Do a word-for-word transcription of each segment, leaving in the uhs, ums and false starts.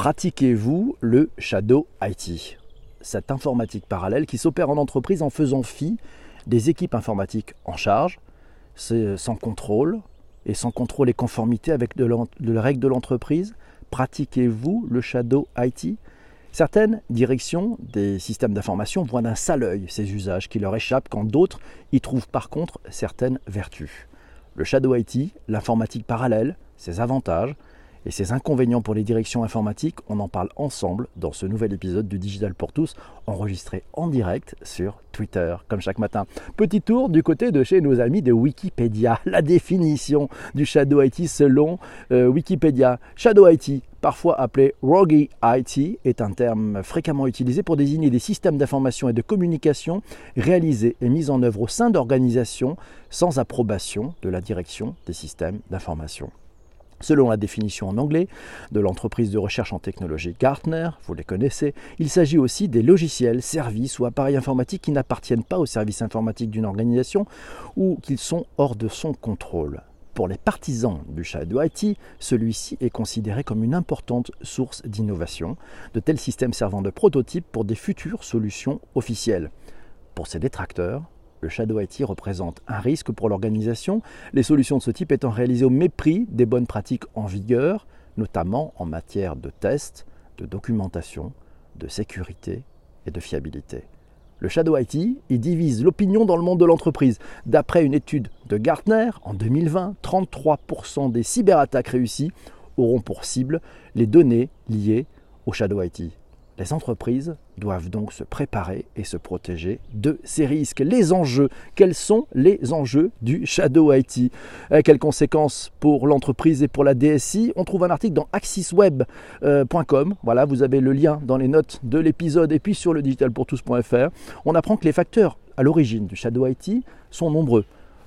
Pratiquez-vous le Shadow I T, cette informatique parallèle qui s'opère en entreprise en faisant fi des équipes informatiques en charge, sans contrôle et sans contrôle et conformité avec de la règle de l'entreprise. Pratiquez-vous le Shadow I T? Certaines directions des systèmes d'information voient d'un sale œil ces usages qui leur échappent quand d'autres y trouvent par contre certaines vertus. Le Shadow I T, l'informatique parallèle, ses avantages et ses inconvénients pour les directions informatiques, on en parle ensemble dans ce nouvel épisode du Digital pour tous, enregistré en direct sur Twitter, comme chaque matin. Petit tour du côté de chez nos amis de Wikipédia, la définition du Shadow I T selon euh, Wikipédia. Shadow I T, parfois appelé Rogue I T, est un terme fréquemment utilisé pour désigner des systèmes d'information et de communication réalisés et mis en œuvre au sein d'organisations sans approbation de la direction des systèmes d'information. Selon la définition en anglais de l'entreprise de recherche en technologie Gartner, vous les connaissez, il s'agit aussi des logiciels, services ou appareils informatiques qui n'appartiennent pas au service informatique d'une organisation ou qu'ils sont hors de son contrôle. Pour les partisans du Shadow I T, celui-ci est considéré comme une importante source d'innovation, de tels systèmes servant de prototype pour des futures solutions officielles. Pour ses détracteurs, le Shadow I T représente un risque pour l'organisation, les solutions de ce type étant réalisées au mépris des bonnes pratiques en vigueur, notamment en matière de tests, de documentation, de sécurité et de fiabilité. Le Shadow I T y divise l'opinion dans le monde de l'entreprise. D'après une étude de Gartner, en deux mille vingt, trente-trois pour cent des cyberattaques réussies auront pour cible les données liées au Shadow I T. Les entreprises doivent donc se préparer et se protéger de ces risques. Les enjeux, quels sont les enjeux du Shadow I T? Quelles conséquences pour l'entreprise et pour la D S I? On trouve un article dans axis web point com. Voilà, vous avez le lien dans les notes de l'épisode et puis sur le digital pour tous point f r. On apprend que les facteurs à l'origine du Shadow I T sont nombreux.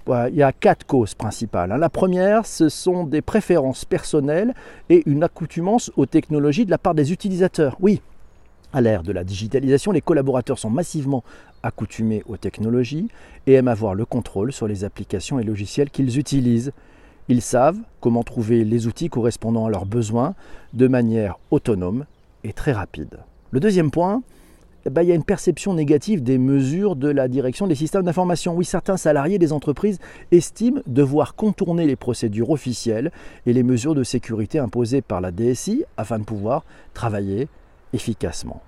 Il y a quatre causes principales. La première, ce sont des préférences personnelles et une accoutumance aux technologies de la part des utilisateurs. Oui. À l'ère de la digitalisation, les collaborateurs sont massivement accoutumés aux technologies et aiment avoir le contrôle sur les applications et logiciels qu'ils utilisent. Ils savent comment trouver les outils correspondant à leurs besoins de manière autonome et très rapide. Le deuxième point, eh bien, il y a une perception négative des mesures de la direction des systèmes d'information. Oui, certains salariés des entreprises estiment devoir contourner les procédures officielles et les mesures de sécurité imposées par la D S I afin de pouvoir travailler efficacement.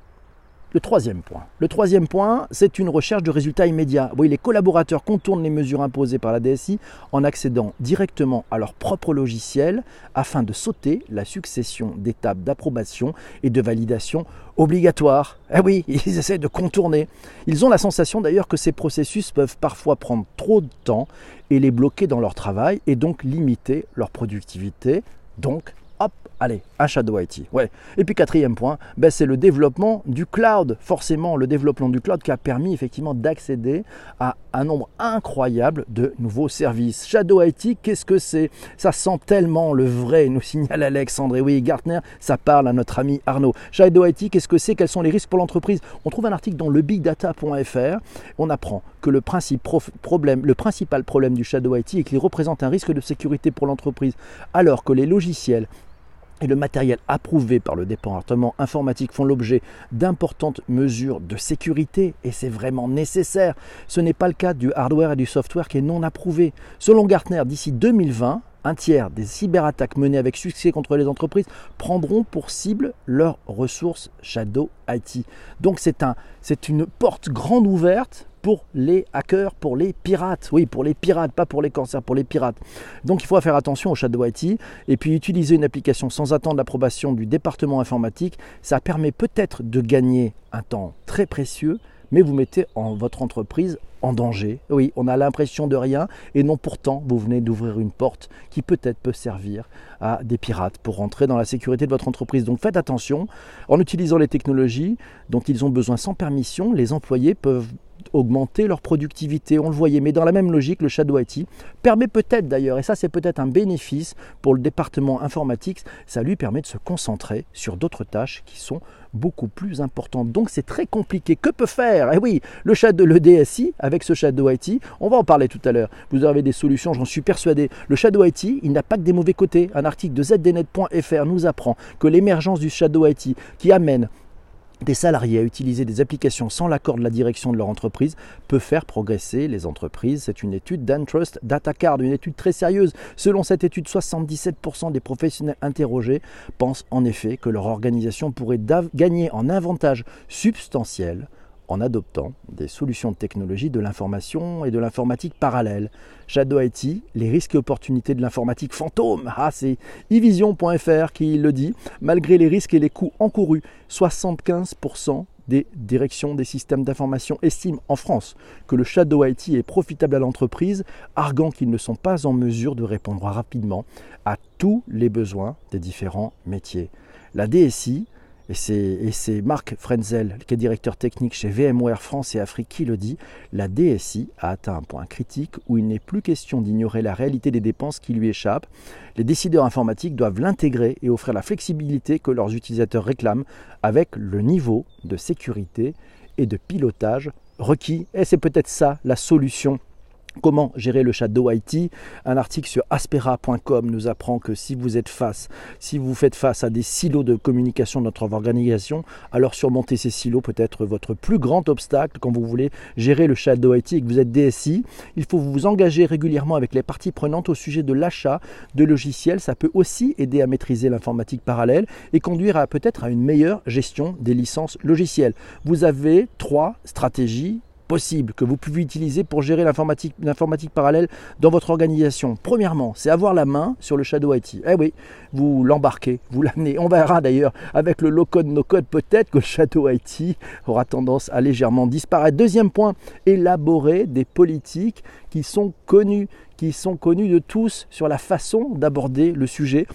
Le troisième point, le troisième point, c'est une recherche de résultats immédiats. Oui, les collaborateurs contournent les mesures imposées par la D S I en accédant directement à leur propre logiciel afin de sauter la succession d'étapes d'approbation et de validation obligatoires. Eh oui, ils essaient de contourner. Ils ont la sensation d'ailleurs que ces processus peuvent parfois prendre trop de temps et les bloquer dans leur travail et donc limiter leur productivité, donc hop, allez, un Shadow I T. Ouais. Et puis quatrième point, ben c'est le développement du cloud. Forcément, le développement du cloud qui a permis effectivement d'accéder à un nombre incroyable de nouveaux services. Shadow I T, qu'est-ce que c'est? Ça sent tellement le vrai, nous signale Alexandre. Et oui, Gartner, ça parle à notre ami Arnaud. Shadow I T, qu'est-ce que c'est? Quels sont les risques pour l'entreprise? On trouve un article dans lebigdata point f r. On apprend que le, principe prof, problème, le principal problème du Shadow I T est qu'il représente un risque de sécurité pour l'entreprise, alors que les logiciels et le matériel approuvé par le département informatique font l'objet d'importantes mesures de sécurité et c'est vraiment nécessaire. Ce n'est pas le cas du hardware et du software qui est non approuvé. Selon Gartner, d'ici deux mille vingt, un tiers des cyberattaques menées avec succès contre les entreprises prendront pour cible leurs ressources Shadow I T. Donc c'est un, c'est une porte grande ouverte pour les hackers, pour les pirates. Oui, pour les pirates, pas pour les cancers, pour les pirates. Donc il faut faire attention au Shadow I T et puis utiliser une application sans attendre l'approbation du département informatique. Ça permet peut-être de gagner un temps très précieux, mais vous mettez en votre entreprise en danger. Oui, on a l'impression de rien et non pourtant vous venez d'ouvrir une porte qui peut-être peut servir à des pirates pour rentrer dans la sécurité de votre entreprise. Donc faites attention, en utilisant les technologies dont ils ont besoin sans permission, les employés peuvent augmenter leur productivité, on le voyait. Mais dans la même logique, le Shadow I T permet peut-être d'ailleurs, et ça c'est peut-être un bénéfice pour le département informatique, ça lui permet de se concentrer sur d'autres tâches qui sont beaucoup plus importantes. Donc c'est très compliqué. Que peut faire? Eh oui, le, shadow, le D S I avec ce Shadow I T, on va en parler tout à l'heure. Vous avez des solutions, j'en suis persuadé. Le Shadow I T, il n'a pas que des mauvais côtés. Un article de Z D Net point F R nous apprend que l'émergence du Shadow I T qui amène des salariés à utiliser des applications sans l'accord de la direction de leur entreprise peut faire progresser les entreprises. C'est une étude d'Antrust Datacard, une étude très sérieuse. Selon cette étude, soixante-dix-sept pour cent des professionnels interrogés pensent en effet que leur organisation pourrait gagner en avantage substantiel en adoptant des solutions de technologie de l'information et de l'informatique parallèle. Shadow I T, les risques et opportunités de l'informatique fantôme. Ah, c'est e vision point F R qui le dit. Malgré les risques et les coûts encourus, soixante-quinze pour cent des directions des systèmes d'information estiment en France que le Shadow I T est profitable à l'entreprise, arguant qu'ils ne sont pas en mesure de répondre rapidement à tous les besoins des différents métiers. La D S I, Et c'est, et c'est Marc Frenzel, qui est directeur technique chez VMware France et Afrique, qui le dit, la D S I a atteint un point critique où il n'est plus question d'ignorer la réalité des dépenses qui lui échappent. Les décideurs informatiques doivent l'intégrer et offrir la flexibilité que leurs utilisateurs réclament avec le niveau de sécurité et de pilotage requis. Et c'est peut-être ça la solution. Comment gérer le Shadow I T? Un article sur Aspera point com nous apprend que si vous êtes face, si vous faites face à des silos de communication de notre organisation, alors surmonter ces silos peut être votre plus grand obstacle quand vous voulez gérer le Shadow I T et que vous êtes D S I. Il faut vous engager régulièrement avec les parties prenantes au sujet de l'achat de logiciels. Ça peut aussi aider à maîtriser l'informatique parallèle et conduire à, peut-être à une meilleure gestion des licences logicielles. Vous avez trois stratégies possible que vous pouvez utiliser pour gérer l'informatique, l'informatique parallèle dans votre organisation. Premièrement, c'est avoir la main sur le Shadow I T. Eh oui, vous l'embarquez, vous l'amenez. On verra d'ailleurs avec le low-code, no-code, peut-être que le Shadow I T aura tendance à légèrement disparaître. Deuxième point, élaborer des politiques qui sont connues, qui sont connues de tous sur la façon d'aborder le sujet.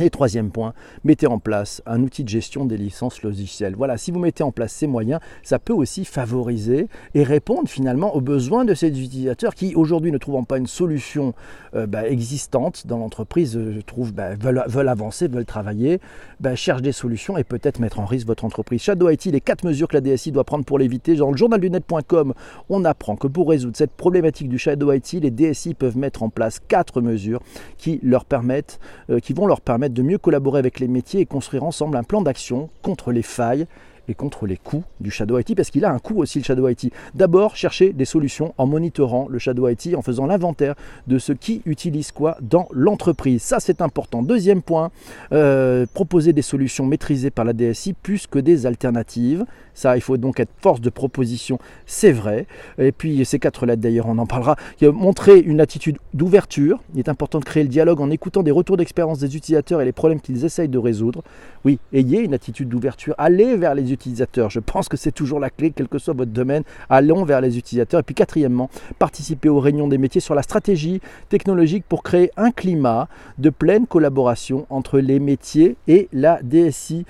Et troisième point, mettez en place un outil de gestion des licences logicielles. Voilà, si vous mettez en place ces moyens, ça peut aussi favoriser et répondre finalement aux besoins de ces utilisateurs qui, aujourd'hui, ne trouvant pas une solution euh, bah, existante dans l'entreprise, euh, trouvent, bah, veulent, veulent avancer, veulent travailler, bah, cherchent des solutions et peut-être mettre en risque votre entreprise. Shadow I T, les quatre mesures que la D S I doit prendre pour l'éviter. Dans le journal du net point com, on apprend que pour résoudre cette problématique du Shadow I T, les D S I peuvent mettre en place quatre mesures qui, leur permettent, euh, qui vont leur permettre de mieux collaborer avec les métiers et construire ensemble un plan d'action contre les failles et contre les coûts du Shadow I T, parce qu'il a un coût aussi le Shadow I T. D'abord, chercher des solutions en monitorant le Shadow I T, en faisant l'inventaire de ce qui utilise quoi dans l'entreprise. Ça, c'est important. Deuxième point, euh, proposer des solutions maîtrisées par la D S I plus que des alternatives. Ça, il faut donc être force de proposition, c'est vrai. Et puis, ces quatre lettres, d'ailleurs, on en parlera. Montrer une attitude d'ouverture. Il est important de créer le dialogue en écoutant des retours d'expérience des utilisateurs et les problèmes qu'ils essayent de résoudre. Oui, ayez une attitude d'ouverture. Allez vers les utilisateurs. utilisateurs. Je pense que c'est toujours la clé, quel que soit votre domaine, allons vers les utilisateurs. Et puis quatrièmement, participer aux réunions des métiers sur la stratégie technologique pour créer un climat de pleine collaboration entre les métiers et la D S I.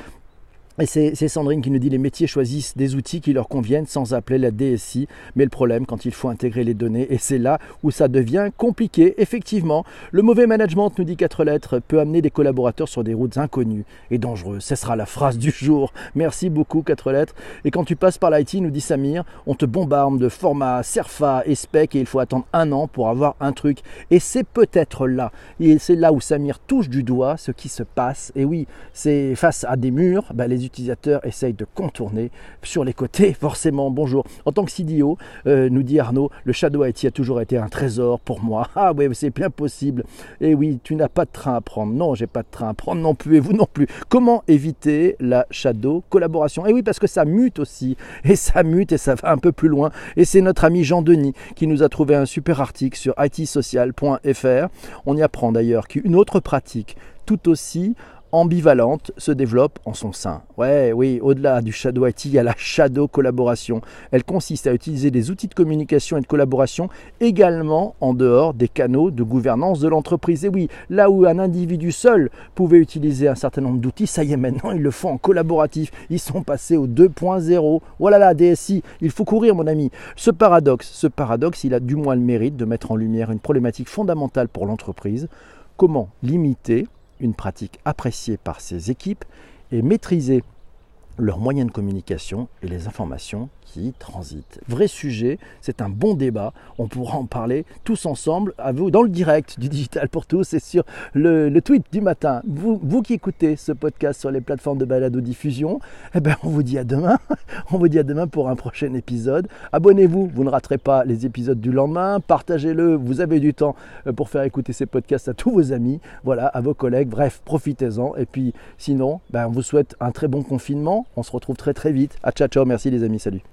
Et c'est, c'est Sandrine qui nous dit les métiers choisissent des outils qui leur conviennent sans appeler la D S I. Mais le problème, quand il faut intégrer les données, et c'est là où ça devient compliqué. Effectivement, le mauvais management, nous dit quatre lettres, peut amener des collaborateurs sur des routes inconnues et dangereuses. Ce sera la phrase du jour. Merci beaucoup, quatre lettres. Et quand tu passes par l'I T, nous dit Samir, on te bombarde de formats, Cerfa et Spec et il faut attendre un an pour avoir un truc. Et c'est peut-être là. Et c'est là où Samir touche du doigt ce qui se passe. Et oui, c'est face à des murs, bah, les utilisateurs essayent de contourner sur les côtés, forcément. Bonjour. En tant que C D O, euh, nous dit Arnaud, le Shadow I T a toujours été un trésor pour moi. Ah oui, c'est bien possible. Et oui, tu n'as pas de train à prendre. Non, j'ai pas de train à prendre non plus. Et vous non plus. Comment éviter la Shadow collaboration? Et oui, parce que ça mute aussi. Et ça mute et ça va un peu plus loin. Et c'est notre ami Jean-Denis qui nous a trouvé un super article sur itsocial point F R. On y apprend d'ailleurs qu'une autre pratique tout aussi ambivalente se développe en son sein. Ouais, oui, au-delà du Shadow I T, il y a la Shadow collaboration. Elle consiste à utiliser des outils de communication et de collaboration également en dehors des canaux de gouvernance de l'entreprise. Et oui, là où un individu seul pouvait utiliser un certain nombre d'outils, ça y est, maintenant ils le font en collaboratif. Ils sont passés au deux point zéro. Oh là là, D S I, il faut courir mon ami. Ce paradoxe, ce paradoxe, il a du moins le mérite de mettre en lumière une problématique fondamentale pour l'entreprise. Comment limiter une pratique appréciée par ses équipes et maîtriser leurs moyens de communication et les informations qui transitent. Vrai sujet, c'est un bon débat, on pourra en parler tous ensemble à vous dans le direct du Digital pour tous et sur le, le tweet du matin. Vous, vous qui écoutez ce podcast sur les plateformes de balado-diffusion, eh ben on vous dit à demain, on vous dit à demain pour un prochain épisode. Abonnez-vous, vous ne raterez pas les épisodes du lendemain, partagez-le, vous avez du temps pour faire écouter ces podcasts à tous vos amis, voilà, à vos collègues, bref, profitez-en et puis sinon, ben, on vous souhaite un très bon confinement. On se retrouve très très vite. À ciao ciao, merci les amis, salut.